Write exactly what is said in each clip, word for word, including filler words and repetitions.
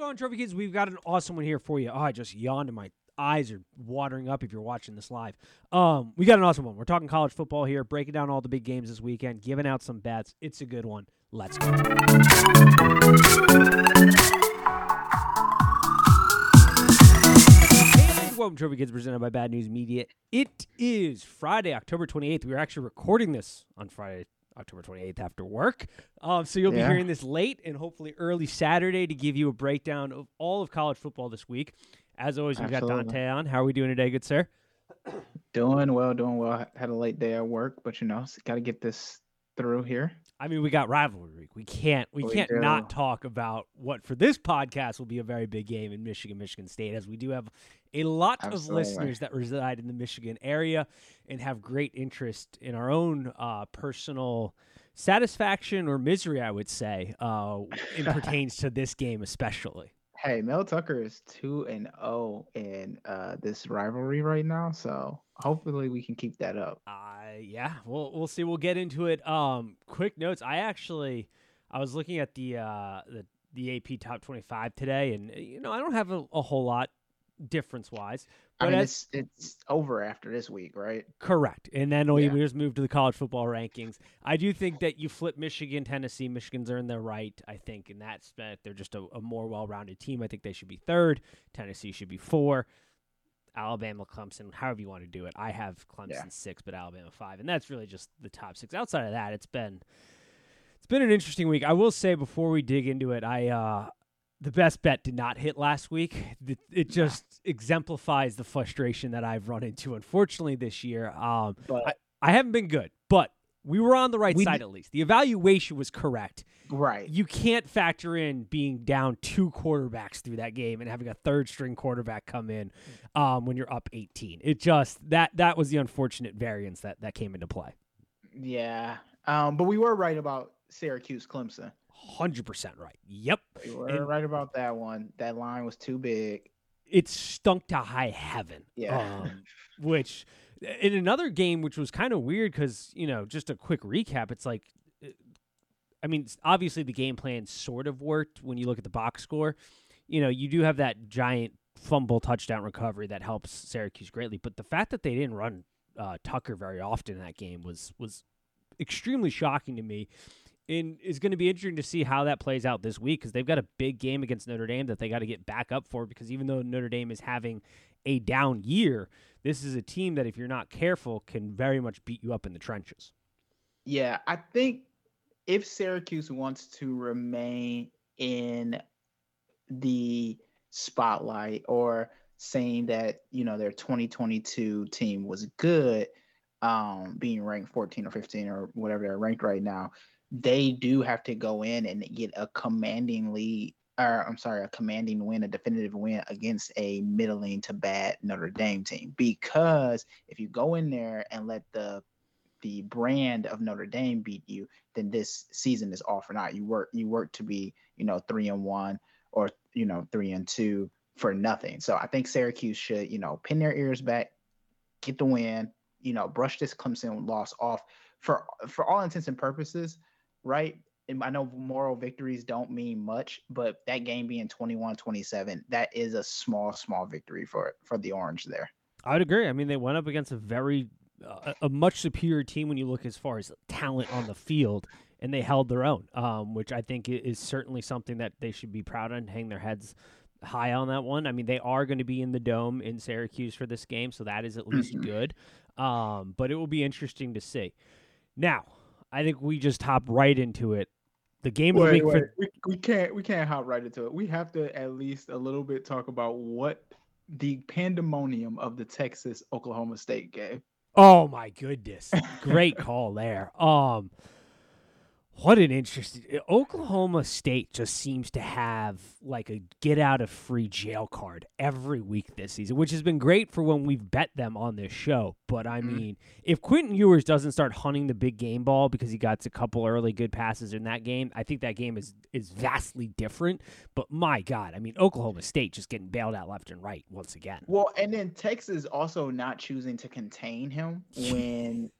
go on, Trophy Kids. We've got an awesome one here for you. Oh, I just yawned and my eyes are watering up if you're watching this live. Um, we got an awesome one. We're talking college football here, breaking down all the big games this weekend, giving out some bets. It's a good one. Let's go. And welcome to Trophy Kids, presented by Bad News Media. It is Friday, October twenty-eighth. We were actually recording this on Friday, October twenty-eighth after work. Um, so you'll yeah. be hearing this late and hopefully early Saturday to give you a breakdown of all of college football this week. As always, we've got Dante on. How are we doing today, good sir? Doing well, doing well. I had a late day at work, but you know, got to get this through here. I mean, we got rivalry week. We can't we, we can't do. not talk about what for this podcast will be a very big game in Michigan, Michigan State, as we do have a lot Absolutely. of listeners that reside in the Michigan area and have great interest in our own uh, personal satisfaction or misery, I would say, uh, it pertains to this game especially. Hey, Mel Tucker is two and oh in uh, this rivalry right now, so hopefully we can keep that up. Uh, yeah, we'll we'll see. We'll get into it. Um, quick notes. I actually, I was looking at the uh, the the A P Top twenty-five today, and you know I don't have a, a whole lot difference wise. I mean, it's, it's over after this week, right? Correct. And then we yeah. just moved to the college football rankings. I do think that you flip Michigan, Tennessee. Michigan's earned their right, I think, in that respect. They're just a, a more well-rounded team. I think they should be third. Tennessee should be four. Alabama, Clemson, however you want to do it. I have Clemson yeah. six, but Alabama five. And that's really just the top six. Outside of that, it's been it's been an interesting week. I will say before we dig into it, I uh, – the best bet did not hit last week. It just exemplifies the frustration that I've run into, unfortunately, this year. Um, but I, I haven't been good, but we were on the right side did. at least. The evaluation was correct. Right. You can't factor in being down two quarterbacks through that game and having a third-string quarterback come in um, when you're up eighteen. It just that that was the unfortunate variance that, that came into play. Yeah, um, but we were right about Syracuse Clemson. one hundred percent right. Yep. You were and right about that one. That line was too big. It stunk to high heaven. Yeah. Um, which, in another game, which was kind of weird because, you know, just a quick recap, it's like, I mean, obviously the game plan sort of worked when you look at the box score. You know, you do have that giant fumble touchdown recovery that helps Syracuse greatly, but the fact that they didn't run uh, Tucker very often in that game was was extremely shocking to me. And it's going to be interesting to see how that plays out this week because they've got a big game against Notre Dame that they got to get back up for because even though Notre Dame is having a down year, this is a team that if you're not careful can very much beat you up in the trenches. Yeah, I think if Syracuse wants to remain in the spotlight or saying that, you know, their twenty twenty-two team was good, um, being ranked fourteen or fifteen or whatever they're ranked right now, they do have to go in and get a commanding lead, or I'm sorry, a commanding win, a definitive win against a middling to bad Notre Dame team. Because if you go in there and let the the brand of Notre Dame beat you, then this season is all for naught. You work you work to be, you know, three and one or, you know, three and two for nothing. So I think Syracuse should, you know, pin their ears back, get the win, you know, brush this Clemson loss off for for all intents and purposes. Right. And I know moral victories don't mean much, but that game being twenty-one twenty-seven, that is a small, small victory for for the Orange there. I would agree. I mean, they went up against a very, uh, a much superior team when you look as far as talent on the field, and they held their own, um, which I think is certainly something that they should be proud of and hang their heads high on that one. I mean, they are going to be in the dome in Syracuse for this game, so that is at least good. Um, but it will be interesting to see. Now, I think we just hop right into it. The game wait, of the week. Wait. For... We, we can't. We can't hop right into it. We have to at least a little bit talk about what the pandemonium of the Texas Oklahoma State game. Oh my goodness! Great call there. Um, what an interesting Oklahoma State just seems to have like a get out of free jail card every week this season, which has been great for when we've bet them on this show. But I mean, mm-hmm. if Quentin Ewers doesn't start hunting the big game ball because he got a couple early good passes in that game, I think that game is, is vastly different. But my God, I mean, Oklahoma State just getting bailed out left and right once again. Well, and then Texas also not choosing to contain him when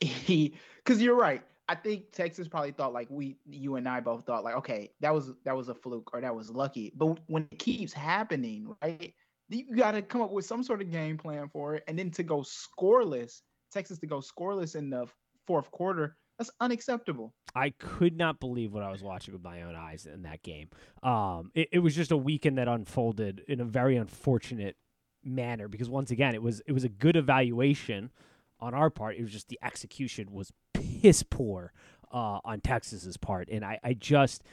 he, because you're right. I think Texas probably thought, like we, you and I both thought, like, okay, that was that was a fluke or that was lucky. But when it keeps happening, right, you got to come up with some sort of game plan for it. And then to go scoreless, Texas to go scoreless in the fourth quarter, that's unacceptable. I could not believe what I was watching with my own eyes in that game. Um, it, it was just a weekend that unfolded in a very unfortunate manner because, once again, it was it was a good evaluation on our part. It was just the execution was piss poor uh, on Texas's part. And I, I just,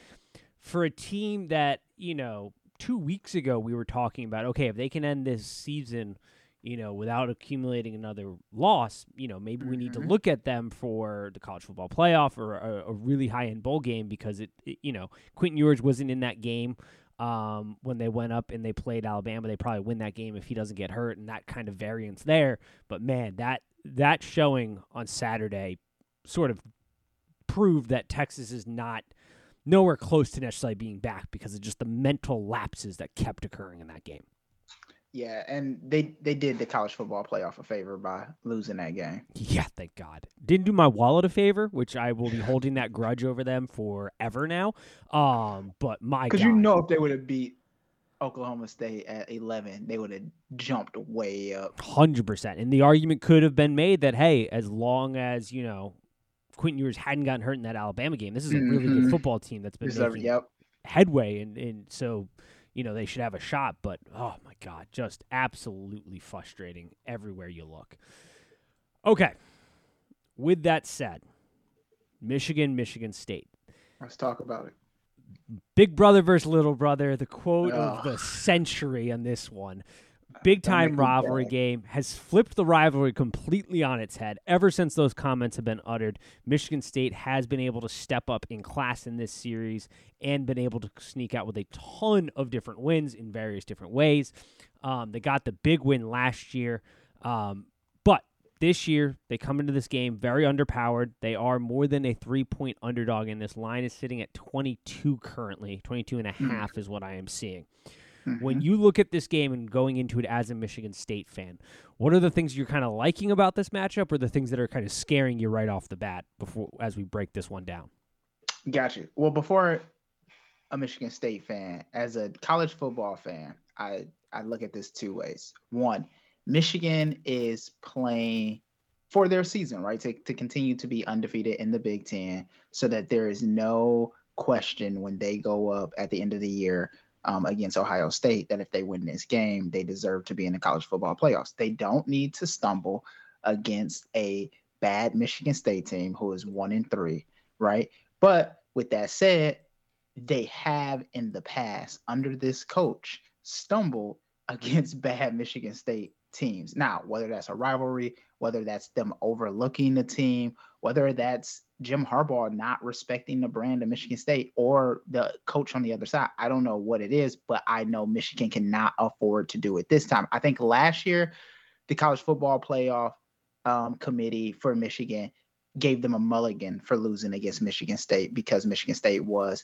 for a team that, you know, two weeks ago we were talking about, okay, if they can end this season, you know, without accumulating another loss, you know, maybe mm-hmm. we need to look at them for the college football playoff or a, a really high-end bowl game because, it, it, you know, Quentin Ewers wasn't in that game um, when they went up and they played Alabama. They probably win that game if he doesn't get hurt and that kind of variance there. But, man, that that showing on Saturday sort of proved that Texas is not nowhere close to necessarily being back because of just the mental lapses that kept occurring in that game. Yeah, and they, they did the college football playoff a favor by losing that game. Yeah, thank God. Didn't do my wallet a favor, which I will be holding that grudge over them forever now. Um, but my God. Because you know if they would have beat Oklahoma State at eleven, they would have jumped way up. one hundred percent. And the argument could have been made that, hey, as long as, you know, Quentin Ewers hadn't gotten hurt in that Alabama game, this is a really mm-hmm. good football team that's been making yep. headway. And, and so, you know, they should have a shot. But, oh, my God, just absolutely frustrating everywhere you look. Okay. With that said, Michigan, Michigan State. Let's talk about it. Big brother versus little brother, the quote oh. of the century on this one. Big-time rivalry game has flipped the rivalry completely on its head. Ever since those comments have been uttered, Michigan State has been able to step up in class in this series and been able to sneak out with a ton of different wins in various different ways. Um, they got the big win last year, um, but this year they come into this game very underpowered. They are more than a three-point underdog, and this line is sitting at twenty-two currently. twenty-two and a half mm-hmm. is what I am seeing. When you look at this game and going into it as a Michigan State fan, what are the things you're kind of liking about this matchup or the things that are kind of scaring you right off the bat before as we break this one down? Gotcha. Well, before a Michigan State fan, as a college football fan, I, I look at this two ways. One, Michigan is playing for their season, right, to, to continue to be undefeated in the Big Ten so that there is no question when they go up at the end of the year Um, against Ohio State, that if they win this game, they deserve to be in the college football playoffs. They don't need to stumble against a bad Michigan State team who is one and three, right? But with that said, they have in the past, under this coach, stumbled against bad Michigan State teams. Now, whether that's a rivalry, whether that's them overlooking the team, whether that's Jim Harbaugh not respecting the brand of Michigan State or the coach on the other side. I don't know what it is, but I know Michigan cannot afford to do it this time. I think last year, the college football playoff um, committee for Michigan gave them a mulligan for losing against Michigan State because Michigan State was,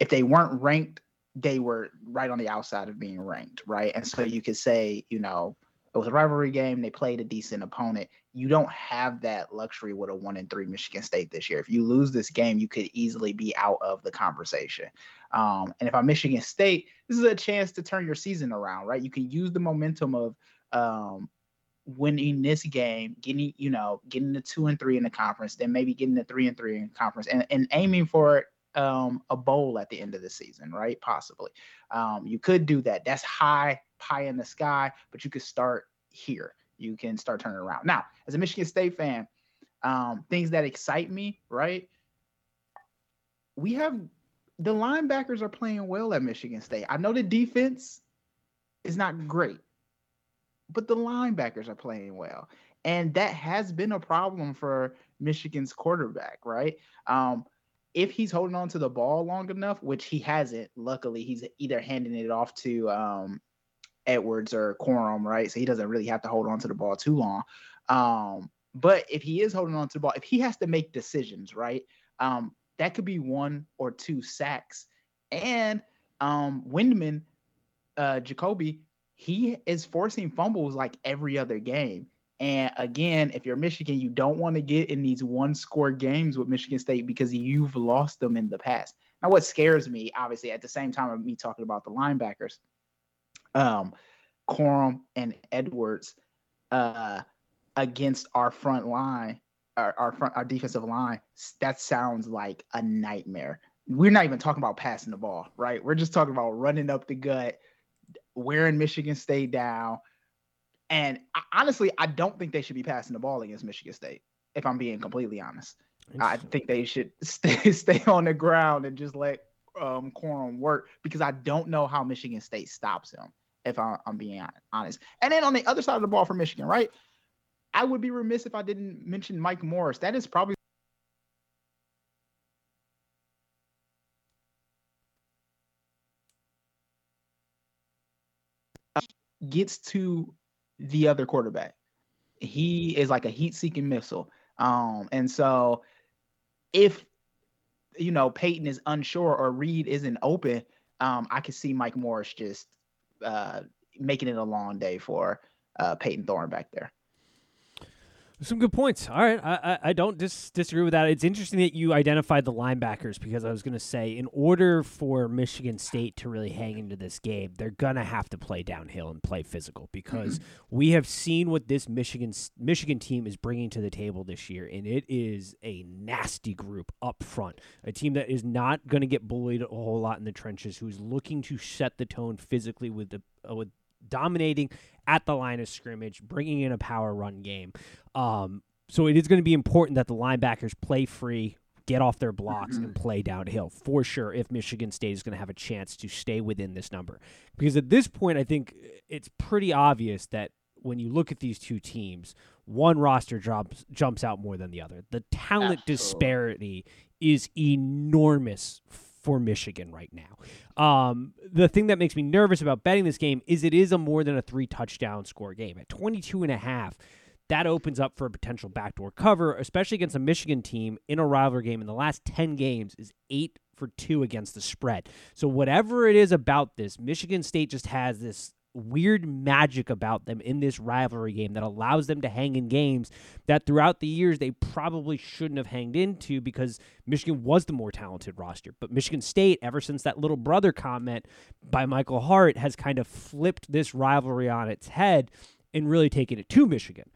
if they weren't ranked, they were right on the outside of being ranked, right? And so you could say, you know, it was a rivalry game. They played a decent opponent. You don't have that luxury with a one and three Michigan State this year. If you lose this game, you could easily be out of the conversation. Um, and if I'm Michigan State, this is a chance to turn your season around, right? You can use the momentum of um, winning this game, getting, you know, getting the two and three in the conference, then maybe getting the three and three in conference and, and aiming for um, a bowl at the end of the season, right? Possibly. Um, you could do that. That's high. High in the sky, but you can start here. You can start turning around. Now, as a Michigan State fan, um, things that excite me, right? We have the linebackers are playing well at Michigan State. I know the defense is not great, but the linebackers are playing well. And that has been a problem for Michigan's quarterback, right? Um, if he's holding on to the ball long enough, which he hasn't, luckily, he's either handing it off to um, Edwards or Corum, right? So he doesn't really have to hold on to the ball too long. Um, but if he is holding on to the ball, if he has to make decisions, right? Um, that could be one or two sacks. And um, Windman, uh, Jacoby, he is forcing fumbles like every other game. And again, if you're Michigan, you don't want to get in these one-score games with Michigan State because you've lost them in the past. Now, what scares me, obviously, at the same time of me talking about the linebackers, um, Corum and Edwards uh, against our front line, our, our front, our defensive line, that sounds like a nightmare. We're not even talking about passing the ball, right? We're just talking about running up the gut, wearing Michigan State down. And I, honestly, I don't think they should be passing the ball against Michigan State, if I'm being completely honest. I think they should stay stay on the ground and just let um, Corum work, because I don't know how Michigan State stops him, if I, I'm being honest. And then on the other side of the ball for Michigan, right, I would be remiss if I didn't mention Mike Morris. That is probably gets to the other quarterback. He is like a heat-seeking missile. Um, and so if, you know, Peyton is unsure or Reed isn't open, um, I could see Mike Morris just uh, making it a long day for uh, Peyton Thorne back there. Some good points. All right. I, I, I don't dis- disagree with that. It's interesting that you identified the linebackers, because I was going to say, in order for Michigan State to really hang into this game, they're going to have to play downhill and play physical, because mm-hmm. we have seen what this Michigan Michigan team is bringing to the table this year, and it is a nasty group up front, a team that is not going to get bullied a whole lot in the trenches, who's looking to set the tone physically with the uh, with dominating at the line of scrimmage, bringing in a power run game. Um, so it is going to be important that the linebackers play free, get off their blocks, and play downhill for sure if Michigan State is going to have a chance to stay within this number. Because at this point, I think it's pretty obvious that when you look at these two teams, one roster jumps, jumps out more than the other. The talent Absolutely. disparity is enormous for Michigan right now. Um, the thing that makes me nervous about betting this game is it is a more than a three touchdown score game at twenty-two and a half. That opens up for a potential backdoor cover, especially against a Michigan team in a rivalry game in the last ten games is eight for two against the spread. So whatever it is about this, Michigan State just has this weird magic about them in this rivalry game that allows them to hang in games that throughout the years they probably shouldn't have hanged into, because Michigan was the more talented roster. But Michigan State, ever since that little brother comment by Michael Hart, has kind of flipped this rivalry on its head and really taken it to Michigan.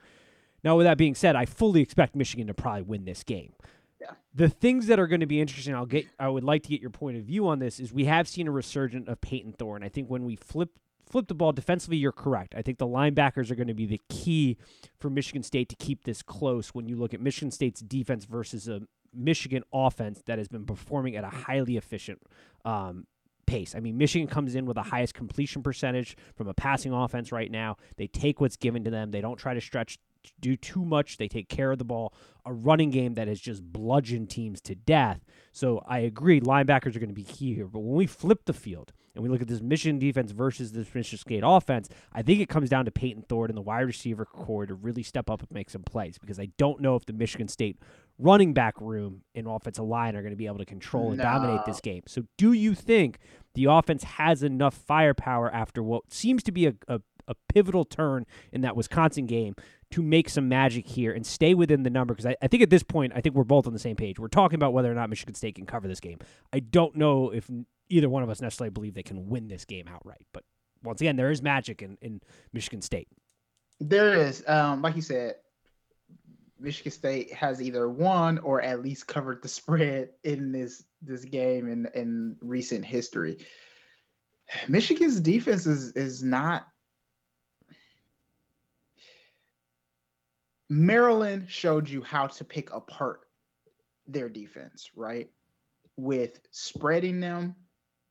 Now, with that being said, I fully expect Michigan to probably win this game. Yeah. The things that are going to be interesting, I'll get, I would like to get your point of view on this, is we have seen a resurgence of Peyton Thorne. I think when we flip Flip the ball defensively, you're correct. I think the linebackers are going to be the key for Michigan State to keep this close when you look at Michigan State's defense versus a Michigan offense that has been performing at a highly efficient um, pace. I mean, Michigan comes in with the highest completion percentage from a passing offense right now. They take what's given to them. They don't try to stretch, do too much. They take care of the ball, a running game that has just bludgeoned teams to death. So I agree, linebackers are going to be key here. But when we flip the field and we look at this Michigan defense versus this Michigan State offense, I think it comes down to Peyton Thorne and the wide receiver core to really step up and make some plays, because I don't know if the Michigan State running back room and offensive line are going to be able to control and no. dominate this game. So do you think the offense has enough firepower after what seems to be a, a, a pivotal turn in that Wisconsin game to make some magic here and stay within the number? Because I, I think at this point, I think we're both on the same page. We're talking about whether or not Michigan State can cover this game. I don't know if either one of us necessarily believe they can win this game outright. But once again, there is magic in, in Michigan State. There is. Um, like you said, Michigan State has either won or at least covered the spread in this this game in, in recent history. Michigan's defense is is not – Maryland showed you how to pick apart their defense, right? With spreading them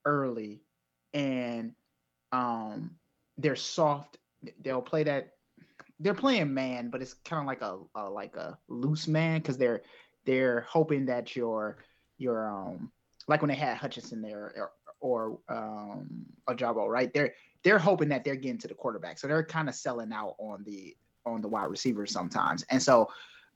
early, and um, they're soft. They'll play that. They're playing man, but it's kind of like a, a like a loose man, because they're they're hoping that your your um like when they had Hutchinson there or, or um Ajabo, right? They're they're hoping that they're getting to the quarterback, so they're kind of selling out on the on the wide receivers sometimes. And so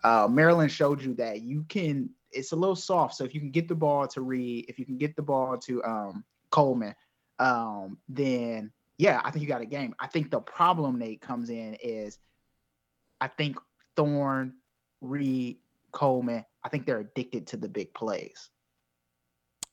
uh, Maryland showed you that you can, it's a little soft. So if you can get the ball to Reed, if you can get the ball to um, Coleman, um, then yeah, I think you got a game. I think the problem, Nate, comes in is I think Thorne, Reed, Coleman, I think they're addicted to the big plays.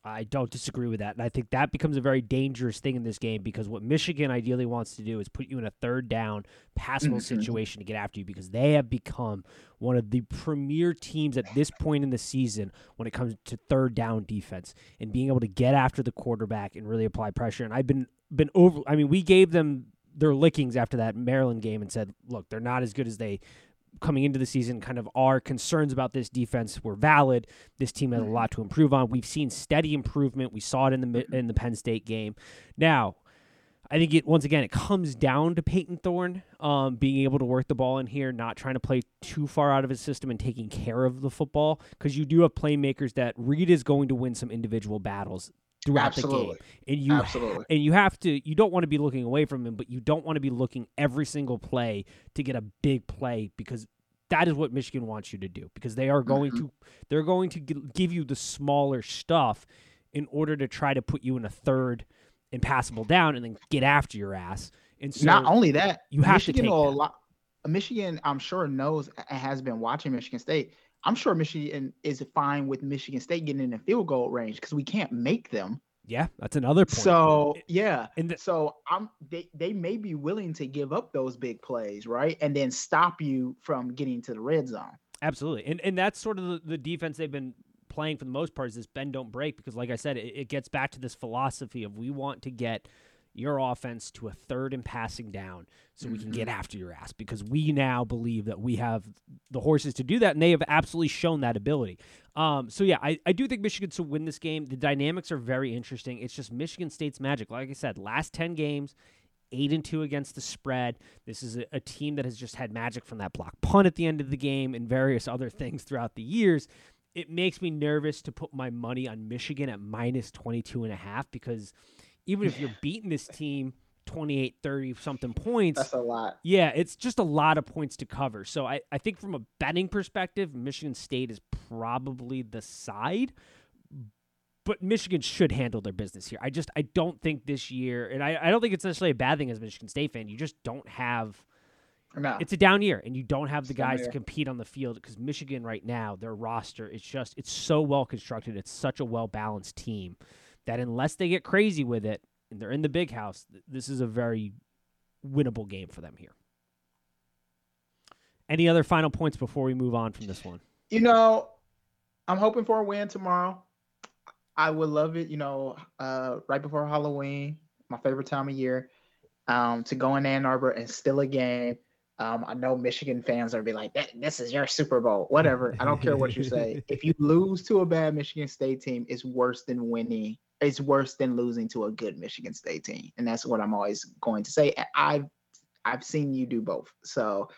I don't disagree with that. And I think that becomes a very dangerous thing in this game, because what Michigan ideally wants to do is put you in a third down, passable mm-hmm. situation to get after you, because they have become one of the premier teams at this point in the season when it comes to third down defense and being able to get after the quarterback and really apply pressure. And I've been, been over, I mean, we gave them their lickings after that Maryland game and said, look, they're not as good as they coming into the season, kind of our concerns about this defense were valid. This team has a lot to improve on. We've seen steady improvement. We saw it in the in the Penn State game. Now, I think it once again it comes down to Peyton Thorne um, being able to work the ball in here, not trying to play too far out of his system and taking care of the football, because you do have playmakers that Reed is going to win some individual battles throughout Absolutely. the game. And you Absolutely. and you have to you don't want to be looking away from him, but you don't want to be looking every single play to get a big play, because that is what Michigan wants you to do, because they are going mm-hmm. to they're going to give you the smaller stuff in order to try to put you in a third and passable down and then get after your ass. And so not only that, you have Michigan to take a lot, Michigan, I'm sure, knows and has been watching Michigan State. I'm sure Michigan is fine with Michigan State getting in the field goal range, because we can't make them. Yeah, that's another point. So, yeah. And the- so I'm they, they may be willing to give up those big plays, right, and then stop you from getting to the red zone. Absolutely. And and that's sort of the, the defense they've been playing for the most part, is this bend, don't break, because, like I said, it, it gets back to this philosophy of we want to get – your offense to a third and passing down so we can get after your ass, because we now believe that we have the horses to do that, and they have absolutely shown that ability. Um, so, yeah, I, I do think Michigan should win this game. The dynamics are very interesting. It's just Michigan State's magic. Like I said, last ten games, eight and two against the spread. This is a, a team that has just had magic from that block punt at the end of the game and various other things throughout the years. It makes me nervous to put my money on Michigan at minus twenty-two and a half, because – even if you're beating this team twenty-eight, thirty-something points. That's a lot. Yeah, it's just a lot of points to cover. So I, I think from a betting perspective, Michigan State is probably the side. But Michigan should handle their business here. I just I don't think this year, and I, I don't think it's necessarily a bad thing as a Michigan State fan. You just don't have no. – it's a down year, and you don't have the it's guys to compete on the field, because Michigan right now, their roster, it's just it's so well-constructed. It's such a well-balanced team that unless they get crazy with it and they're in the big house, this is a very winnable game for them here. Any other final points before we move on from this one? You know, I'm hoping for a win tomorrow. I would love it, you know, uh, right before Halloween, my favorite time of year, um, to go in Ann Arbor and steal a game. Um, I know Michigan fans are be like, that, this is your Super Bowl, whatever. I don't care what you say. If you lose to a bad Michigan State team, it's worse than winning. It's worse than losing to a good Michigan State team. And that's what I'm always going to say. I've, I've seen you do both. So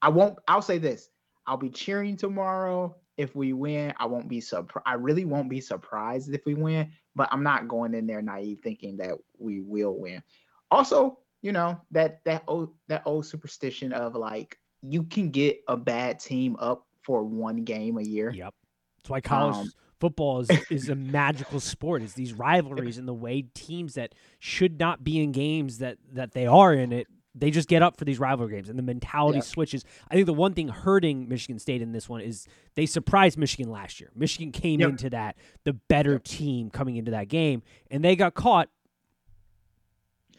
I won't, I'll say this. I'll be cheering tomorrow. If we win, I won't be surprised. I really won't be surprised if we win, but I'm not going in there naive thinking that we will win. Also, you know, that, that old, that old superstition of like, you can get a bad team up for one game a year. Yep. That's why college um, football is, is a magical sport. It's these rivalries and the way teams that should not be in games that, that they are in it, they just get up for these rivalry games, and the mentality yeah. switches. I think the one thing hurting Michigan State in this one is they surprised Michigan last year. Michigan came yep. into that, the better yep. team coming into that game, and they got caught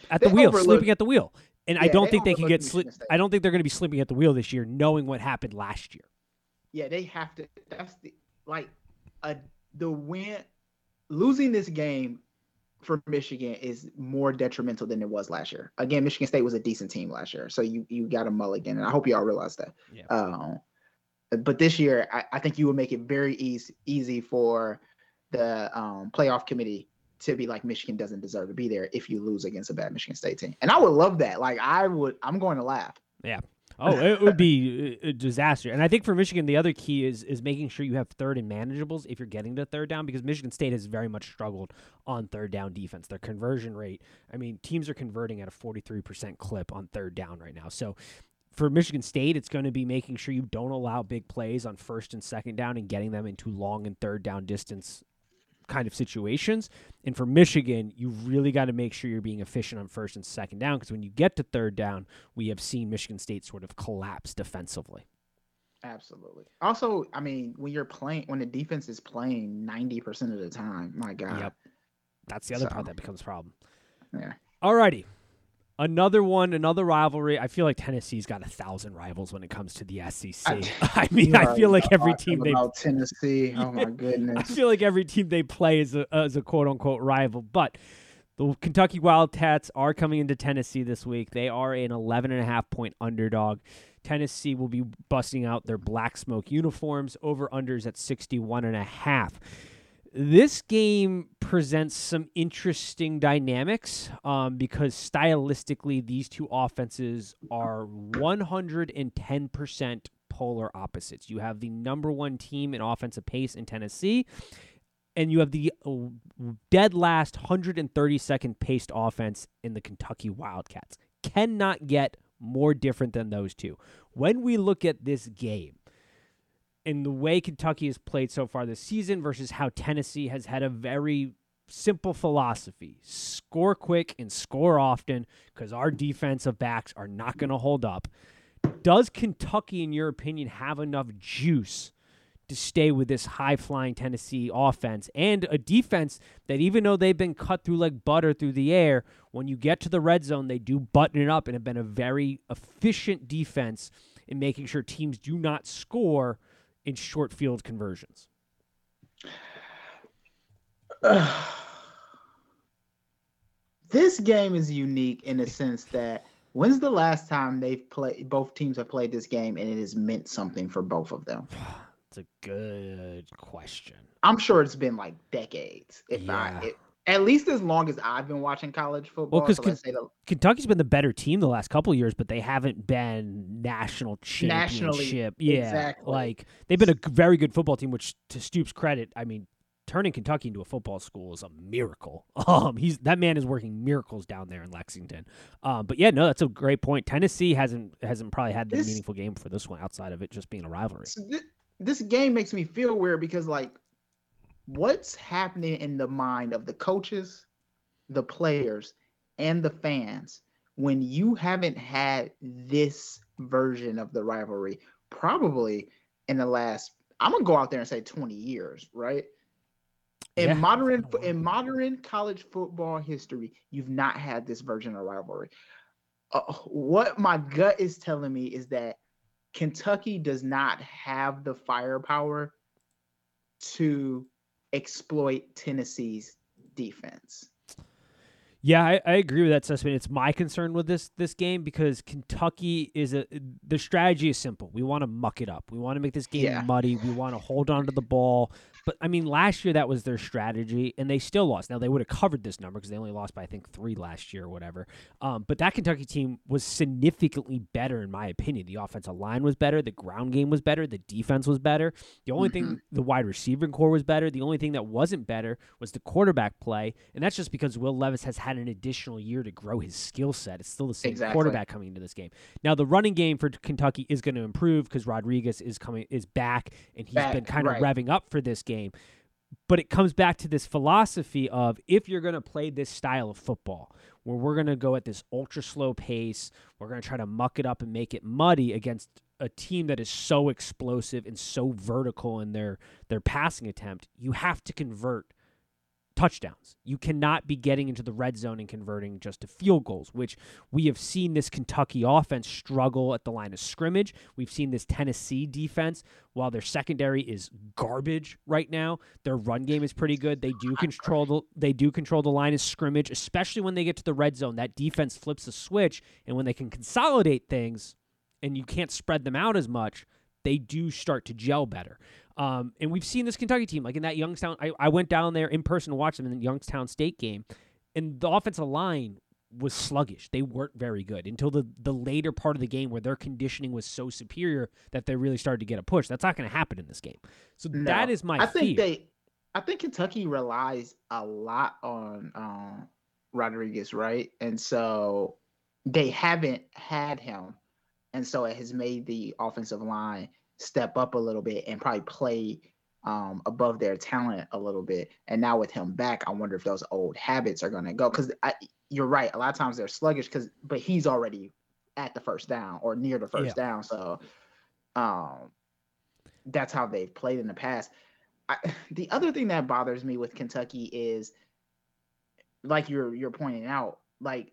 at the they wheel, overlooked. sleeping at the wheel. And yeah, I don't they think they can get sli- I don't think they're going to be sleeping at the wheel this year, knowing what happened last year. Yeah, they have to. That's the like a the win losing this game for Michigan is more detrimental than it was last year. Again, Michigan State was a decent team last year, so you you got a mulligan, and I hope y'all realize that. Yeah. Um, but this year, I, I think you would make it very easy easy for the um, playoff committee to be like, Michigan doesn't deserve to be there if you lose against a bad Michigan State team. And I would love that. Like, I would, I'm going to laugh. Yeah. Oh, it would be a disaster. And I think for Michigan, the other key is is making sure you have third and manageables if you're getting to third down, because Michigan State has very much struggled on third down defense. Their conversion rate, I mean, teams are converting at a forty-three percent clip on third down right now. So for Michigan State, it's going to be making sure you don't allow big plays on first and second down and getting them into long and third down distance kind of situations. And for Michigan, you really got to make sure you're being efficient on first and second down, because when you get to third down, we have seen Michigan State sort of collapse defensively. Absolutely. Also, I mean, when you're playing, when the defense is playing ninety percent of the time, my God. Yep. That's the other so, part that becomes a problem. Yeah. All righty. Another one, another rivalry. I feel like Tennessee's got a thousand rivals when it comes to the S E C. I, I mean, I feel like every team they about Tennessee. Oh my goodness! I feel like every team they play is a is a quote unquote rival. But the Kentucky Wildcats are coming into Tennessee this week. They are an eleven and a half point underdog. Tennessee will be busting out their black smoke uniforms. Over unders at sixty one and a half. This game presents some interesting dynamics um, because stylistically these two offenses are one hundred ten percent polar opposites. You have the number one team in offensive pace in Tennessee, and you have the dead last one hundred thirty-second paced offense in the Kentucky Wildcats. Cannot get more different than those two. When we look at this game, in the way Kentucky has played so far this season versus how Tennessee has had a very simple philosophy: score quick and score often, because our defensive backs are not going to hold up. Does Kentucky, in your opinion, have enough juice to stay with this high-flying Tennessee offense and a defense that, even though they've been cut through like butter through the air, when you get to the red zone, they do button it up and have been a very efficient defense in making sure teams do not score in short field conversions? Uh, this game is unique in the sense that when's the last time they've played, both teams have played this game and it has meant something for both of them? It's a good question. I'm sure it's been like decades. If yeah. I, it, at least as long as I've been watching college football. Well, because so K- the, Kentucky's been the better team the last couple of years, but they haven't been national championship. Nationally, yeah, exactly. Like they've been a very good football team, which, to Stoops' credit, I mean, turning Kentucky into a football school is a miracle. Um, he's that man is working miracles down there in Lexington. Um, but yeah, no, that's a great point. Tennessee hasn't hasn't probably had the this, meaningful game for this one outside of it just being a rivalry. So th- this game makes me feel weird because, like, what's happening in the mind of the coaches, the players, and the fans when you haven't had this version of the rivalry probably in the last, I'm going to go out there and say twenty years, right? In yeah. modern in modern college football history, you've not had this version of rivalry. Uh, what my gut is telling me is that Kentucky does not have the firepower to exploit Tennessee's defense. Yeah, I, I agree with that assessment. It's my concern with this this game because Kentucky is a the strategy is simple. We want to muck it up. We want to make this game yeah. muddy. We want to hold on to the ball. But I mean, last year that was their strategy, and they still lost. Now they would have covered this number because they only lost by I think three last year or whatever. Um, but that Kentucky team was significantly better in my opinion. The offensive line was better, the ground game was better, the defense was better. The only mm-hmm. thing, the wide receiving core was better. The only thing that wasn't better was the quarterback play, and that's just because Will Levis has had an additional year to grow his skill set. It's still the same exactly. quarterback coming into this game. Now the running game for Kentucky is going to improve because Rodriguez is coming is back, and he's back, been kind right. of revving up for this game. Game. But it comes back to this philosophy of if you're going to play this style of football where we're going to go at this ultra slow pace, we're going to try to muck it up and make it muddy against a team that is so explosive and so vertical in their, their passing attempt, you have to convert touchdowns. You cannot be getting into the red zone and converting just to field goals, which we have seen this Kentucky offense struggle at the line of scrimmage. We've seen this Tennessee defense, while their secondary is garbage right now, their run game is pretty good. They do control the they do control the line of scrimmage, especially when they get to the red zone. That defense flips the switch, and when they can consolidate things and you can't spread them out as much, they do start to gel better. Um, and we've seen this Kentucky team, like in that Youngstown, I, I went down there in person to watch them in the Youngstown State game, and the offensive line was sluggish. They weren't very good until the, the later part of the game where their conditioning was so superior that they really started to get a push. That's not going to happen in this game. So no, that is my I think fear. They, I think Kentucky relies a lot on um, Rodriguez, right? And so they haven't had him. And so it has made the offensive line step up a little bit and probably play um, above their talent a little bit. And now with him back, I wonder if those old habits are going to go. Because you're right. A lot of times they're sluggish, because but he's already at the first down or near the first yeah. down. So um, that's how they've played in the past. I, the other thing that bothers me with Kentucky is, like you're you're pointing out, like,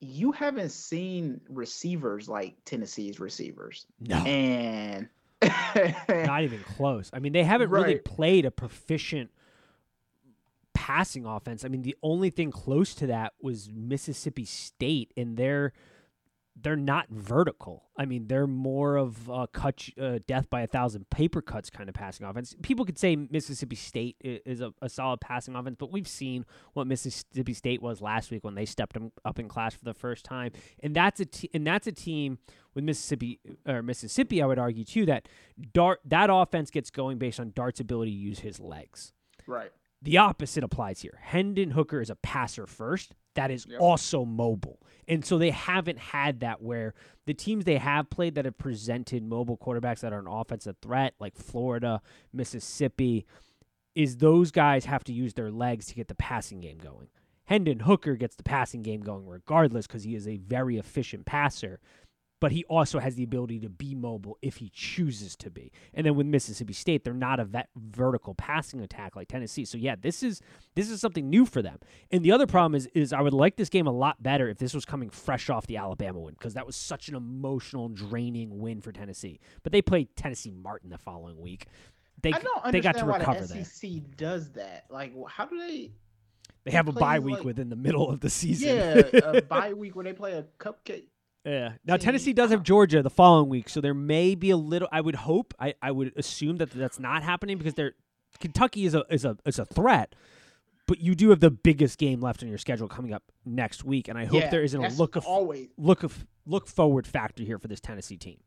you haven't seen receivers like Tennessee's receivers. No. And not even close. I mean, they haven't right. really played a proficient passing offense. I mean, the only thing close to that was Mississippi State, and they're they're not vertical. I mean, they're more of a cut, uh, death by a thousand paper cuts kind of passing offense. People could say Mississippi State is a, a solid passing offense, but we've seen what Mississippi State was last week when they stepped up in class for the first time. And that's a te- and that's a team with Mississippi or Mississippi. I would argue too that Dart that offense gets going based on Dart's ability to use his legs. Right. The opposite applies here. Hendon Hooker is a passer first. That is yep. also mobile. And so they haven't had that, where the teams they have played that have presented mobile quarterbacks that are an offensive threat, like Florida, Mississippi, is those guys have to use their legs to get the passing game going. Hendon Hooker gets the passing game going regardless, because he is a very efficient passer, but he also has the ability to be mobile if he chooses to be. And then with Mississippi State, they're not a vet- vertical passing attack like Tennessee. So yeah, this is this is something new for them. And the other problem is is I would like this game a lot better if this was coming fresh off the Alabama win, because that was such an emotional, draining win for Tennessee. But they played Tennessee Martin the following week. They I don't they got to why recover the S E C that. does that. Like, how do they? They have they a bye week like, within the middle of the season. Yeah, a bye week where they play a cupcake. Yeah. Now, Tennessee does have Georgia the following week, so there may be a little. I would hope. I, I would assume that that's not happening, because they're Kentucky is a is a is a threat, but you do have the biggest game left on your schedule coming up next week, and I hope yeah, there isn't a look of always look of look forward factor here for this Tennessee team.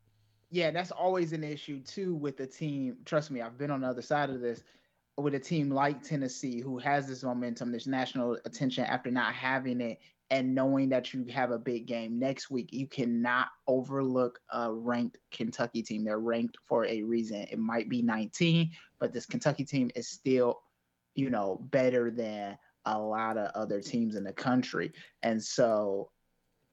Yeah, that's always an issue too with a team. Trust me, I've been on the other side of this with a team like Tennessee, who has this momentum, this national attention after not having it. And knowing that you have a big game next week, you cannot overlook a ranked Kentucky team. They're ranked for a reason. It might be nineteen, but this Kentucky team is still, you know, better than a lot of other teams in the country. And so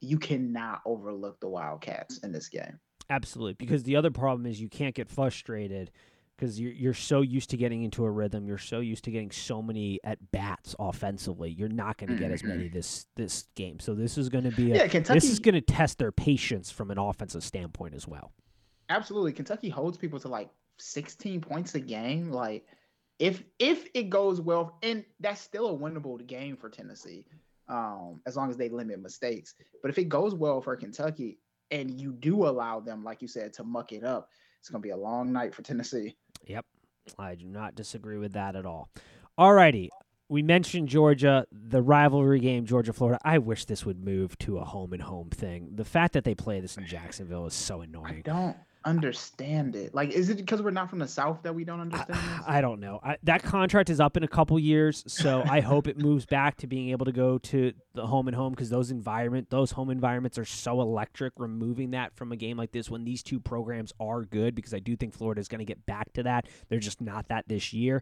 you cannot overlook the Wildcats in this game. Absolutely. Because the other problem is you can't get frustrated, because you're, you're so used to getting into a rhythm. You're so used to getting so many at-bats offensively. You're not going to get as many this this game. So this is going to be a, yeah, Kentucky, this is going to test their patience from an offensive standpoint as well. Absolutely. Kentucky holds people to like sixteen points a game. Like, if if it goes well, and that's still a winnable game for Tennessee, um, as long as they limit mistakes. But if it goes well for Kentucky and you do allow them, like you said, to muck it up, it's going to be a long night for Tennessee. Yep. I do not disagree with that at all. All righty. We mentioned Georgia, the rivalry game, Georgia-Florida. I wish this would move to a home-and-home thing. The fact that they play this in Jacksonville is so annoying. I don't understand it. Like, is it because we're not from the South that we don't understand I, this? I don't know. I, that contract is up in a couple years, so I hope it moves back to being able to go to the home-and-home, because those environment, those home environments are so electric. Removing that from a game like this when these two programs are good, because I do think Florida is going to get back to that. They're just not that this year.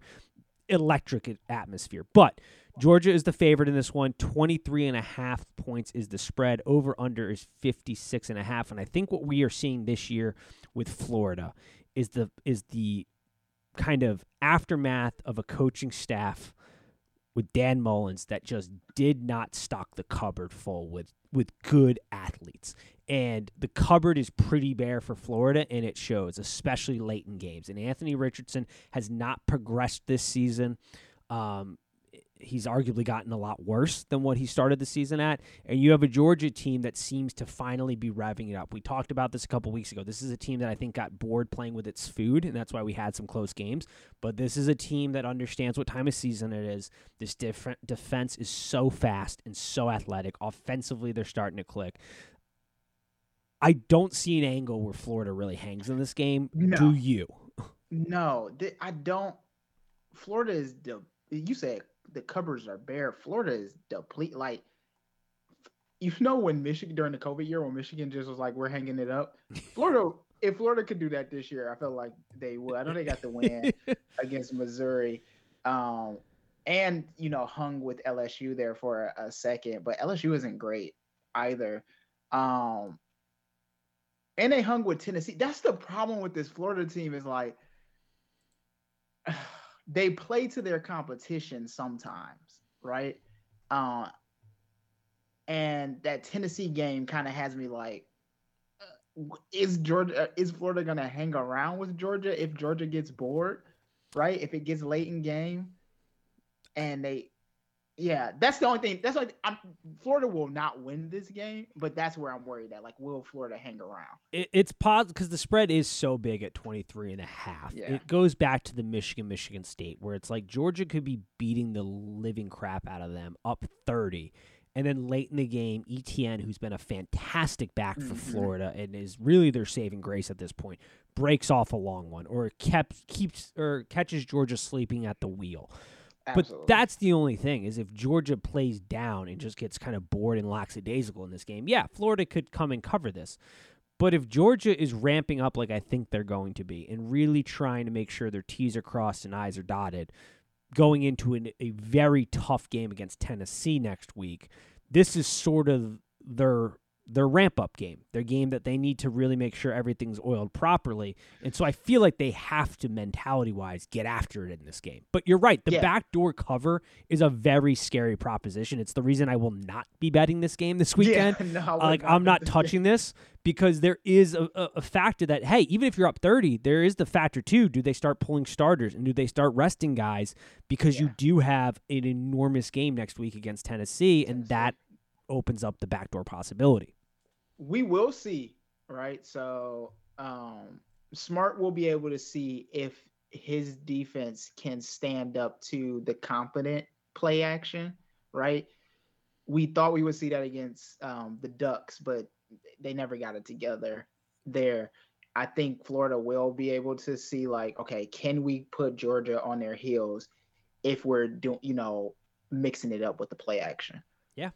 Electric atmosphere. But Georgia is the favorite in this one. twenty-three and a half points is the spread. Over under is fifty-six and a half. And I think what we are seeing this year with Florida is the is the kind of aftermath of a coaching staff with Dan Mullins that just did not stock the cupboard full with with good athletes. And the cupboard is pretty bare for Florida, and it shows, especially late in games. And Anthony Richardson has not progressed this season. Um, he's arguably gotten a lot worse than what he started the season at. And you have a Georgia team that seems to finally be revving it up. We talked about this a couple weeks ago. This is a team that I think got bored playing with its food, and that's why we had some close games. But this is a team that understands what time of season it is. This different defense is so fast and so athletic. Offensively, they're starting to click. I don't see an angle where Florida really hangs in this game. No. Do you? No, th- I don't. Florida is the. De- you said the cupboards are bare. Florida is depleted. Like, you know, when Michigan during the COVID year, when Michigan just was like, "We're hanging it up." Florida if Florida could do that this year, I felt like they would. I know they got the win against Missouri, um, and you know hung with L S U there for a, a second, but L S U isn't great either. Um, and they hung with Tennessee. That's the problem with this Florida team is like they play to their competition sometimes, right? Uh, and that Tennessee game kind of has me like, is Georgia, is Florida going to hang around with Georgia if Georgia gets bored, right? If it gets late in game and they, yeah, that's the only thing. That's like I'm, Florida will not win this game, but that's where I'm worried at. Like, will Florida hang around? It, it's positive because the spread is so big at twenty-three and a half. Yeah. It goes back to the Michigan, Michigan State, where it's like Georgia could be beating the living crap out of them, up thirty. And then late in the game, Etienne, who's been a fantastic back for mm-hmm. Florida and is really their saving grace at this point, breaks off a long one or kept keeps or catches Georgia sleeping at the wheel. Absolutely. But that's the only thing is if Georgia plays down and just gets kind of bored and lackadaisical in this game, yeah, Florida could come and cover this. But if Georgia is ramping up like I think they're going to be and really trying to make sure their T's are crossed and I's are dotted, going into an, a very tough game against Tennessee next week, this is sort of their their ramp-up game, their game that they need to really make sure everything's oiled properly. And so I feel like they have to, mentality-wise, get after it in this game. But you're right, the yeah. backdoor cover is a very scary proposition. It's the reason I will not be betting this game this weekend. Yeah, no, like I'm not touching this because there is a, a factor that, hey, even if you're up thirty, there is the factor, too, do they start pulling starters and do they start resting guys? Because yeah. you do have an enormous game next week against Tennessee, and that opens up the backdoor possibility. We will see, right? So um, Smart will be able to see if his defense can stand up to the competent play action, right? We thought we would see that against um, the Ducks, but they never got it together there. I think Florida will be able to see like, okay, can we put Georgia on their heels if we're doing, you know, mixing it up with the play action? Yeah.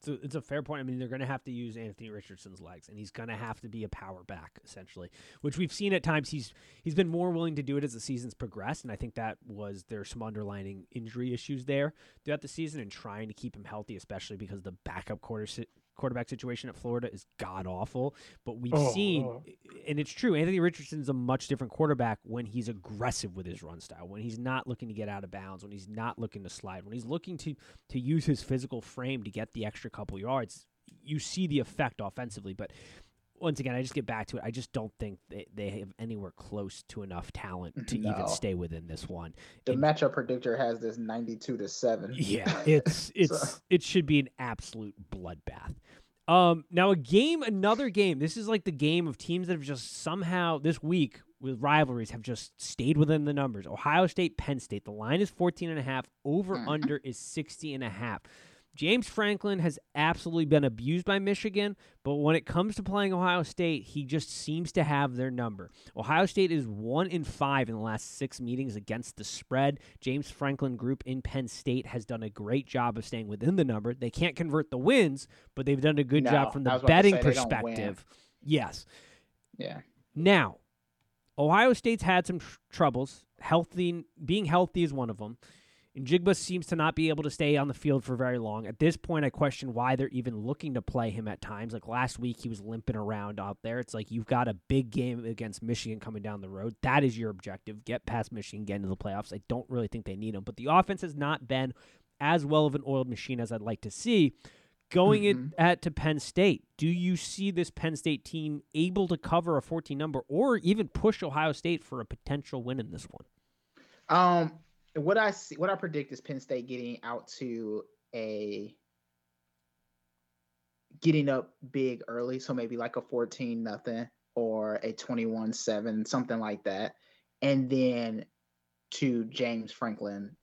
So it's a fair point. I mean, they're going to have to use Anthony Richardson's legs, and he's going to have to be a power back, essentially, which we've seen at times. He's he's been more willing to do it as the season's progressed, and I think that was there's some underlying injury issues there throughout the season and trying to keep him healthy, especially because the backup quarter si- quarterback situation at Florida is god-awful. But we've oh, seen, oh. and it's true, Anthony Richardson's a much different quarterback when he's aggressive with his run style, when he's not looking to get out of bounds, when he's not looking to slide, when he's looking to, to use his physical frame to get the extra couple yards. You see the effect offensively. But once again, I just get back to it. I just don't think they, they have anywhere close to enough talent to no. even stay within this one. The and, matchup predictor has this ninety-two to seven. Yeah, it's it's so. It should be an absolute bloodbath. Um, now a game, another game. This is like the game of teams that have just somehow this week with rivalries have just stayed within the numbers. Ohio State, Penn State. The line is fourteen and a half. Over mm-hmm. under is sixty and a half. James Franklin has absolutely been abused by Michigan, but when it comes to playing Ohio State, he just seems to have their number. Ohio State is one in five in the last six meetings against the spread. James Franklin group in Penn State has done a great job of staying within the number. They can't convert the wins, but they've done a good no, job from the betting perspective. Yes. Yeah. Now, Ohio State's had some tr- troubles. Healthy, being healthy is one of them. And Jigba seems to not be able to stay on the field for very long. At this point, I question why they're even looking to play him at times. Like last week, he was limping around out there. It's like you've got a big game against Michigan coming down the road. That is your objective. Get past Michigan, get into the playoffs. I don't really think they need him. But the offense has not been as well of an oiled machine as I'd like to see. Going mm-hmm. at to Penn State, do you see this Penn State team able to cover a fourteen number or even push Ohio State for a potential win in this one? Um. What I see, what I predict is Penn State getting out to a getting up big early, so maybe like a fourteen nothing or a twenty-one seven, something like that, and then to James Franklin,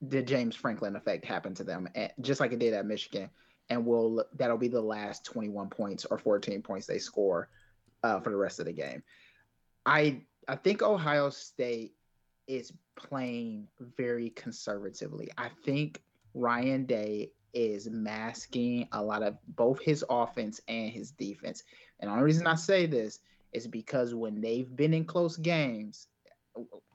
the James Franklin effect happened to them, at, just like it did at Michigan, and we'll that'll be the last twenty-one points or fourteen points they score uh, for the rest of the game. I I think Ohio State is playing very conservatively. I think Ryan Day is masking a lot of both his offense and his defense. And the only reason I say this is because when they've been in close games,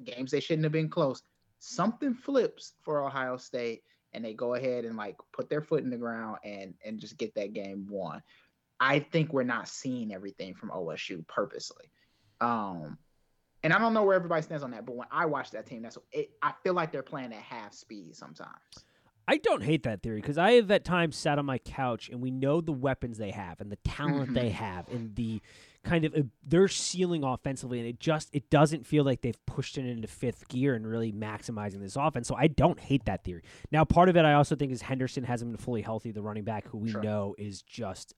games they shouldn't have been close, something flips for Ohio State and they go ahead and like put their foot in the ground and, and just get that game won. I think we're not seeing everything from O S U purposely. Um, and I don't know where everybody stands on that, but when I watch that team, that's it, I feel like they're playing at half speed sometimes. I don't hate that theory because I have at times sat on my couch and we know the weapons they have and the talent mm-hmm. they have and the kind of uh, their ceiling offensively, and it just it doesn't feel like they've pushed it into fifth gear and really maximizing this offense. So I don't hate that theory. Now, part of it I also think is Henderson hasn't been fully healthy, the running back who we sure. know is just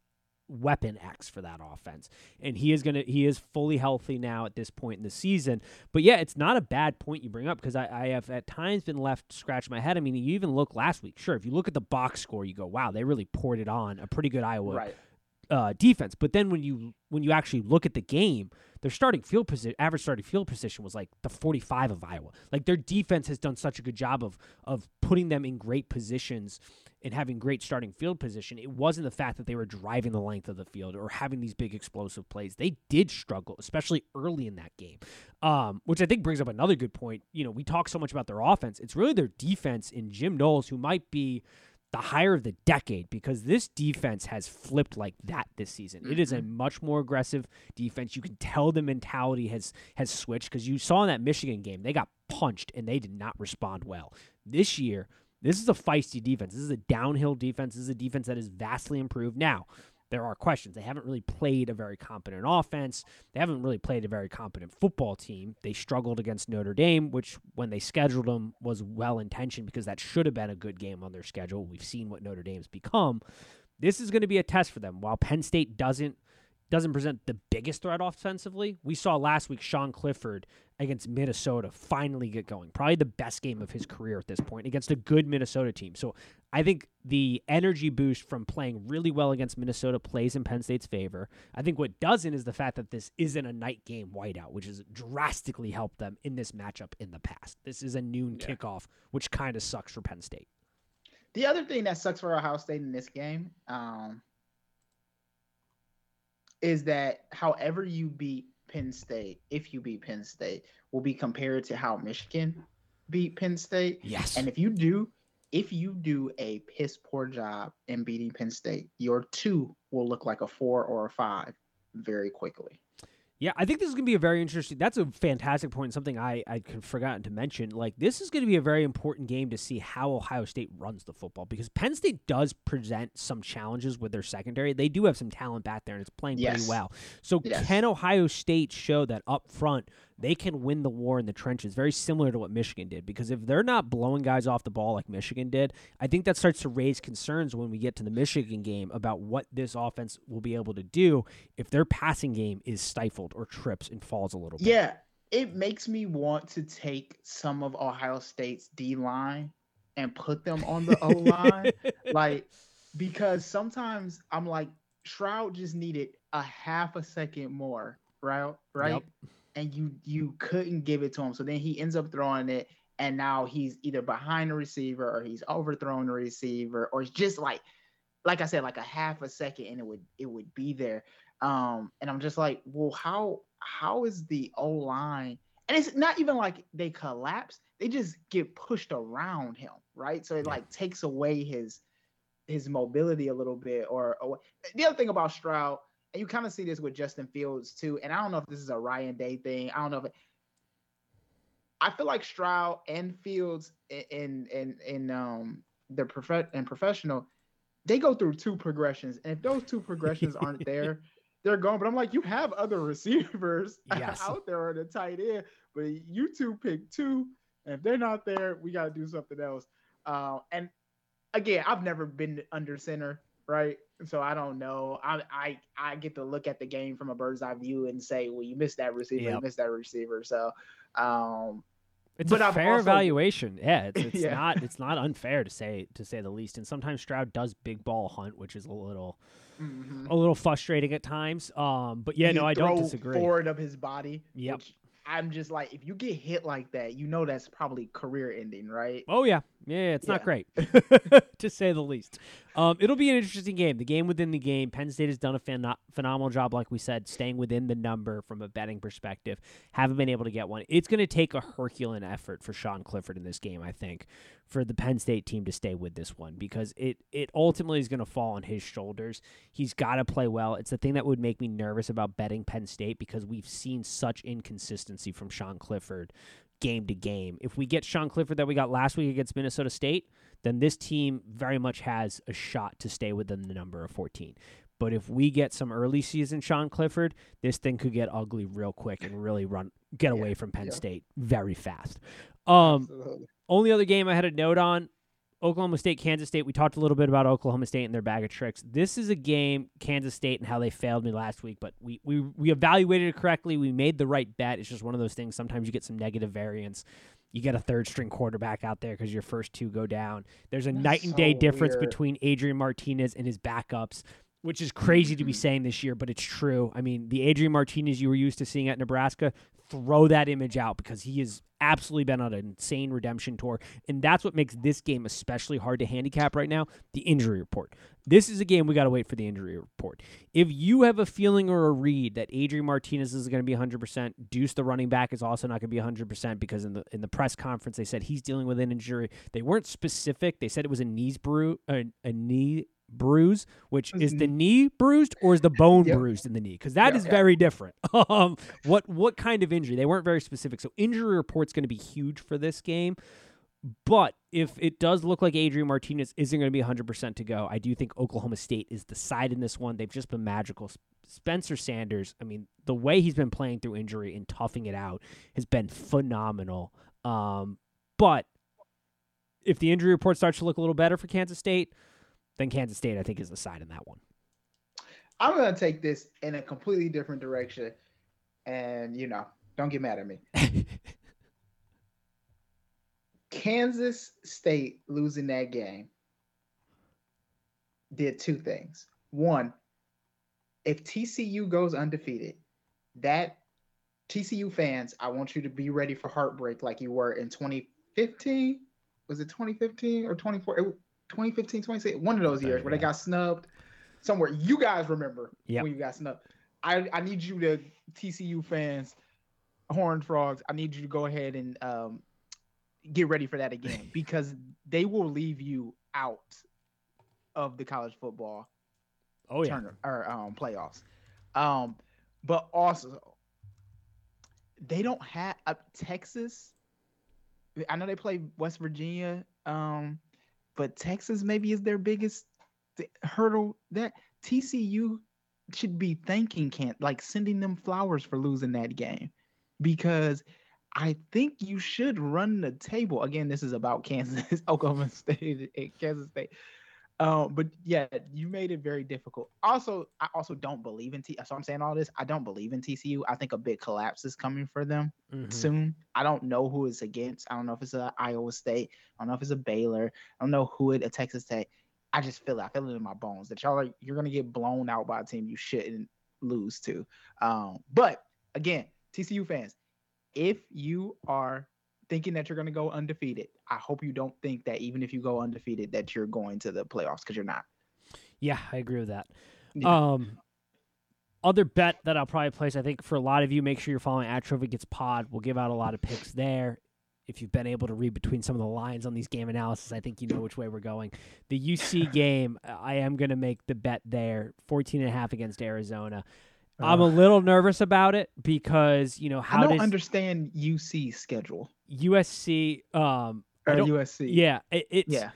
weapon X for that offense, and he is gonna he is fully healthy now at this point in the season. But yeah, it's not a bad point you bring up because I, I have at times been left scratching my head. I mean, you even look last week. Sure, if you look at the box score, you go, wow, they really poured it on a pretty good Iowa right. uh, defense. But then when you when you actually look at the game, their starting field position, average starting field position was like the forty-five of Iowa. Like their defense has done such a good job of of putting them in great positions and having great starting field position. It wasn't the fact that they were driving the length of the field or having these big explosive plays. They did struggle, especially early in that game, um, which I think brings up another good point. You know, we talk so much about their offense. It's really their defense in Jim Knowles, who might be the hire of the decade, because this defense has flipped like that this season. Mm-hmm. It is a much more aggressive defense. You can tell the mentality has has switched because you saw in that Michigan game, they got punched and they did not respond well. This year, this is a feisty defense. This is a downhill defense. This is a defense that is vastly improved. Now, there are questions. They haven't really played a very competent offense. They haven't really played a very competent football team. They struggled against Notre Dame, which when they scheduled them was well-intentioned because that should have been a good game on their schedule. We've seen what Notre Dame's become. This is going to be a test for them. While Penn State doesn't doesn't present the biggest threat offensively, we saw last week Sean Clifford against Minnesota finally get going. Probably the best game of his career at this point against a good Minnesota team. So I think the energy boost from playing really well against Minnesota plays in Penn State's favor. I think what doesn't is the fact that this isn't a night game whiteout, which has drastically helped them in this matchup in the past. This is a noon yeah. kickoff, which kind of sucks for Penn State. The other thing that sucks for Ohio State in this game um, is that however you beat Penn State, if you beat Penn State, will be compared to how Michigan beat Penn State. Yes. And if you do, if you do a piss poor job in beating Penn State, your two will look like a four or a five very quickly. Yeah, I think this is going to be a very interesting – that's a fantastic point, something I I'd forgotten to mention. Like, this is going to be a very important game to see how Ohio State runs the football because Penn State does present some challenges with their secondary. They do have some talent back there, and it's playing yes. pretty well. So yes. can Ohio State show that up front they can win the war in the trenches, very similar to what Michigan did? Because if they're not blowing guys off the ball like Michigan did, I think that starts to raise concerns when we get to the Michigan game about what this offense will be able to do if their passing game is stifled or trips and falls a little bit. Yeah, it makes me want to take some of Ohio State's D-line and put them on the O-line. Like, because sometimes I'm like, Shroud just needed a half a second more, right? Right? Yep. And you you couldn't give it to him. So then he ends up throwing it, and now he's either behind the receiver or he's overthrown the receiver, or it's just like, like I said, like a half a second, and it would it would be there. Um, and I'm just like, well, how how is the O-line? And it's not even like they collapse. They just get pushed around him, right? So it like takes away his his mobility a little bit. Or, or the other thing about Stroud, and you kind of see this with Justin Fields too, and I don't know if this is a Ryan Day thing. I don't know if it, I feel like Stroud and Fields in in in um the prof and professional, they go through two progressions, and if those two progressions aren't there, they're gone. But I'm like, you have other receivers yes. out there on the tight end, but you two pick two, and if they're not there, we got to do something else. Uh, and again, I've never been under center, right? So I don't know. I, I I get to look at the game from a bird's eye view and say, well, you missed that receiver, yep. you missed that receiver. So, um, it's but a I've fair also... evaluation. Yeah, it's, it's yeah. not it's not unfair to say to say the least. And sometimes Stroud does big ball hunt, which is a little mm-hmm. a little frustrating at times. Um, but yeah, you no, I don't disagree. Forward of his body. Yep. Which I'm just like, if you get hit like that, you know that's probably career ending, right? Oh yeah, Yeah, it's yeah. not great, to say the least. Um, it'll be an interesting game. The game within the game. Penn State has done a phen- phenomenal job, like we said, staying within the number from a betting perspective. Haven't been able to get one. It's going to take a Herculean effort for Sean Clifford in this game, I think, for the Penn State team to stay with this one, because it, it ultimately is going to fall on his shoulders. He's got to play well. It's the thing that would make me nervous about betting Penn State, because we've seen such inconsistency from Sean Clifford game to game. If we get Sean Clifford that we got last week against Minnesota State, then this team very much has a shot to stay within the number of fourteen. But if we get some early season Sean Clifford, this thing could get ugly real quick and really run get yeah, away from Penn yeah. State very fast. Um, Absolutely. Only other game I had a note on, Oklahoma State, Kansas State. We talked a little bit about Oklahoma State and their bag of tricks. This is a game, Kansas State and how they failed me last week, but we we we evaluated it correctly. We made the right bet. It's just one of those things. Sometimes you get some negative variance. You get a third-string quarterback out there because your first two go down. There's a That's night and so day difference weird. between Adrian Martinez and his backups, which is crazy to be saying this year, but it's true. I mean, the Adrian Martinez you were used to seeing at Nebraska, throw that image out, because he has absolutely been on an insane redemption tour, and that's what makes this game especially hard to handicap right now, the injury report. This is a game we got to wait for the injury report. If you have a feeling or a read that Adrian Martinez is going to be one hundred percent, Deuce the running back is also not going to be one hundred percent, because in the in the press conference they said he's dealing with an injury. They weren't specific. They said it was a knees bru- a, a knee bruise, which is the knee bruised or is the bone yep. bruised in the knee? Because that yep, is yep. very different. um, what what kind of injury? They weren't very specific. So injury report's going to be huge for this game. But if it does look like Adrian Martinez isn't going to be one hundred percent to go, I do think Oklahoma State is the side in this one. They've just been magical. Spencer Sanders, I mean, the way he's been playing through injury and toughing it out has been phenomenal. Um, but if the injury report starts to look a little better for Kansas State, then Kansas State, I think, is the side in that one. I'm going to take this in a completely different direction. And, you know, don't get mad at me. Kansas State losing that game did two things. One, if T C U goes undefeated, that T C U fans, I want you to be ready for heartbreak like you were in twenty fifteen. Was it twenty fifteen or twenty fourteen? twenty fifteen, twenty sixteen, one of those years where they got snubbed somewhere. You guys remember yep. when you got snubbed. I, I need you to, T C U fans, Horned Frogs, I need you to go ahead and um, get ready for that again, because they will leave you out of the college football oh, yeah. tournament, or um, playoffs. Um, but also, they don't have uh, – Texas, I know they play West Virginia um, – but Texas maybe is their biggest th- hurdle. That T C U should be thanking Kent, like sending them flowers for losing that game, because I think you should run the table. Again, this is about Kansas, Oklahoma State, and Kansas State. Uh, but yeah, you made it very difficult. Also, I also don't believe in T. So I'm saying all this. I don't believe in T C U. I think a big collapse is coming for them mm-hmm. soon. I don't know who it's against. I don't know if it's a Iowa State. I don't know if it's a Baylor. I don't know who it a Texas Tech. I just feel it. I feel it in my bones that y'all are you're gonna get blown out by a team you shouldn't lose to. Um, but again, T C U fans, if you are thinking that you're going to go undefeated, I hope you don't think that even if you go undefeated that you're going to the playoffs, because you're not. Yeah, I agree with that. Yeah. Um, other bet that I'll probably place, I think for a lot of you, make sure you're following Atrovic Gets Pod. We'll give out a lot of picks there. If you've been able to read between some of the lines on these game analysis, I think you know which way we're going. The U C game, I am going to make the bet there, fourteen and a half against Arizona. Uh, I'm a little nervous about it because, you know, how I don't does, understand U C's schedule. U S C, um, or U S C. Yeah, it, it's yeah.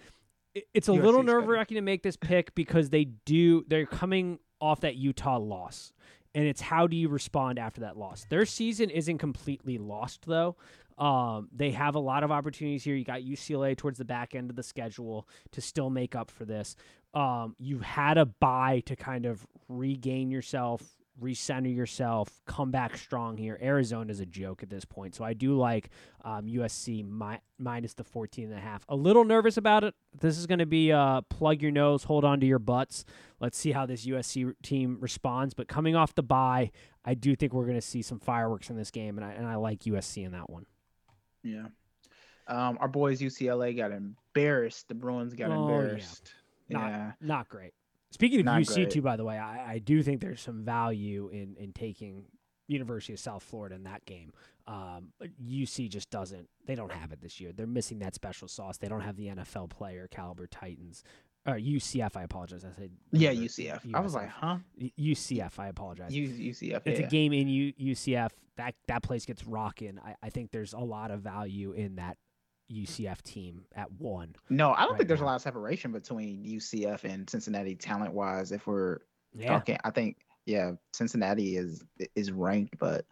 It, it's a U S C little nerve-wracking to make this pick because they do they're coming off that Utah loss, and it's how do you respond after that loss. Their season isn't completely lost though. Um, they have a lot of opportunities here. You got U C L A towards the back end of the schedule to still make up for this. Um, you had a bye to kind of regain yourself, recenter yourself, come back strong here. Arizona's a joke at this point. So I do like um, U S C mi- minus the fourteen and a half. A little nervous about it. This is going to be uh, plug your nose, hold on to your butts. Let's see how this U S C team responds. But coming off the bye, I do think we're going to see some fireworks in this game, and I, and I like U S C in that one. Yeah. Um, our boys U C L A got embarrassed. The Bruins got oh, embarrassed. Yeah. Not, yeah, not great. Speaking of not U C, great. too, by the way, I, I do think there's some value in in taking University of South Florida in that game. Um, U C just doesn't. They don't have it this year. They're missing that special sauce. They don't have the N F L player caliber Titans. Or U C F, I apologize. I said yeah, U C F. U S F. I was like, huh? U C F, I apologize. U C F. It's yeah. a game in U- UCF. That that place gets rocking. I, I think there's a lot of value in that U C F team at one. No, I don't right think there's now. a lot of separation between U C F and Cincinnati talent wise. If we're yeah. talking, I think yeah, Cincinnati is is ranked, but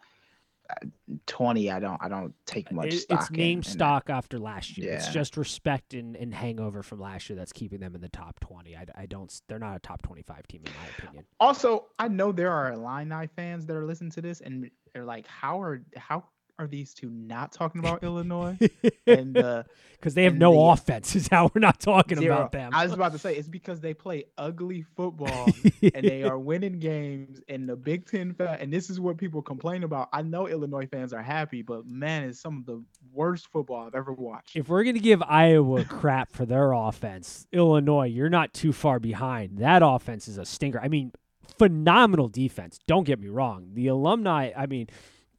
twenty. I don't. I don't take much it, stock. It's name in, stock in after last year. Yeah. It's just respect and, and hangover from last year that's keeping them in the top twenty. I, I don't. They're not a top twenty-five team in my opinion. Also, I know there are Illini fans that are listening to this and they're like, "How are how are these two not talking about Illinois?" And because uh, they have no the, offense, is how we're not talking zero. about them. I was about to say it's because they play ugly football and they are winning games in the Big Ten. Fa- and this is what people complain about. I know Illinois fans are happy, but man, it's some of the worst football I've ever watched. If we're gonna give Iowa crap for their offense, Illinois, you're not too far behind. That offense is a stinker. I mean, phenomenal defense. Don't get me wrong. The alumni, I mean.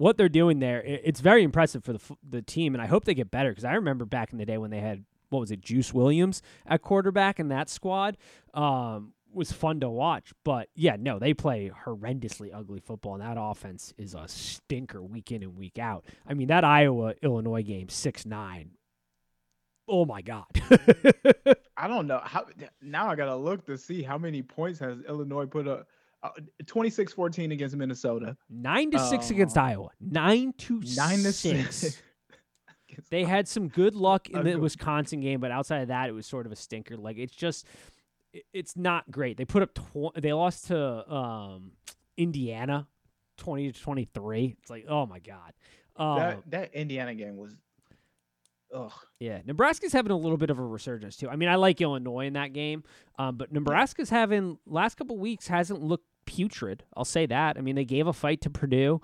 What they're doing there, it's very impressive for the the team, and I hope they get better because I remember back in the day when they had, what was it, Juice Williams at quarterback in that squad. Um, was fun to watch. But, yeah, no, they play horrendously ugly football, and that offense is a stinker week in and week out. I mean, that Iowa-Illinois game, six nine. Oh, my God. I don't know. How, now I got to look to see how many points has Illinois put up. twenty-six fourteen against Minnesota. Nine to six uh, against Iowa. Nine to nine six. To six. They had some good luck in the Wisconsin game, but outside of that, it was sort of a stinker. Like it's just, it's not great. They put up tw- They lost to um, Indiana, twenty to twenty-three. It's like, oh my God. Um, that, that Indiana game was. Ugh. Yeah, Nebraska's having a little bit of a resurgence too. I mean, I like Illinois in that game, um, but Nebraska's having last couple of weeks hasn't looked putrid. I'll say that. I mean, they gave a fight to Purdue,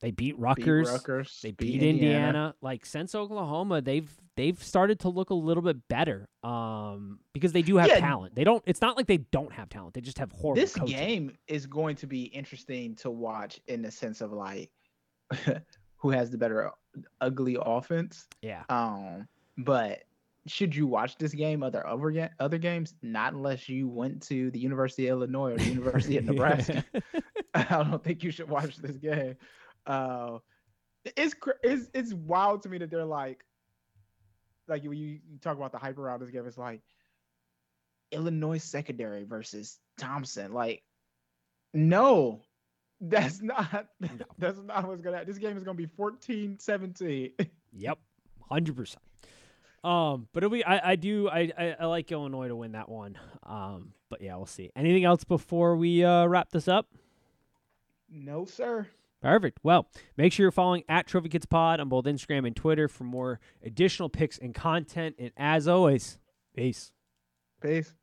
they beat Rutgers, beat Rutgers they beat, beat Indiana. Indiana. Like since Oklahoma, they've they've started to look a little bit better um, because they do have yeah. talent. They don't. It's not like they don't have talent. They just have horrible. This coaching. Game is going to be interesting to watch in the sense of like. Who has the better ugly offense. Yeah. Um, but should you watch this game, other over other games? Not unless you went to the University of Illinois or the University of Nebraska. I don't think you should watch this game. Uh, it's, it's, it's wild to me that they're like, like when you talk about the hype around this game, it's like Illinois secondary versus Thompson. Like, no. That's not that's not what's gonna happen. This game is gonna be fourteen seventeen. Yep. Hundred percent. Um, but it'll be I, I do I, I, I like Illinois to win that one. Um, but yeah, we'll see. Anything else before we uh, wrap this up? No, sir. Perfect. Well, make sure you're following at Trophy Kids Pod on both Instagram and Twitter for more additional picks and content. And as always, peace. Peace.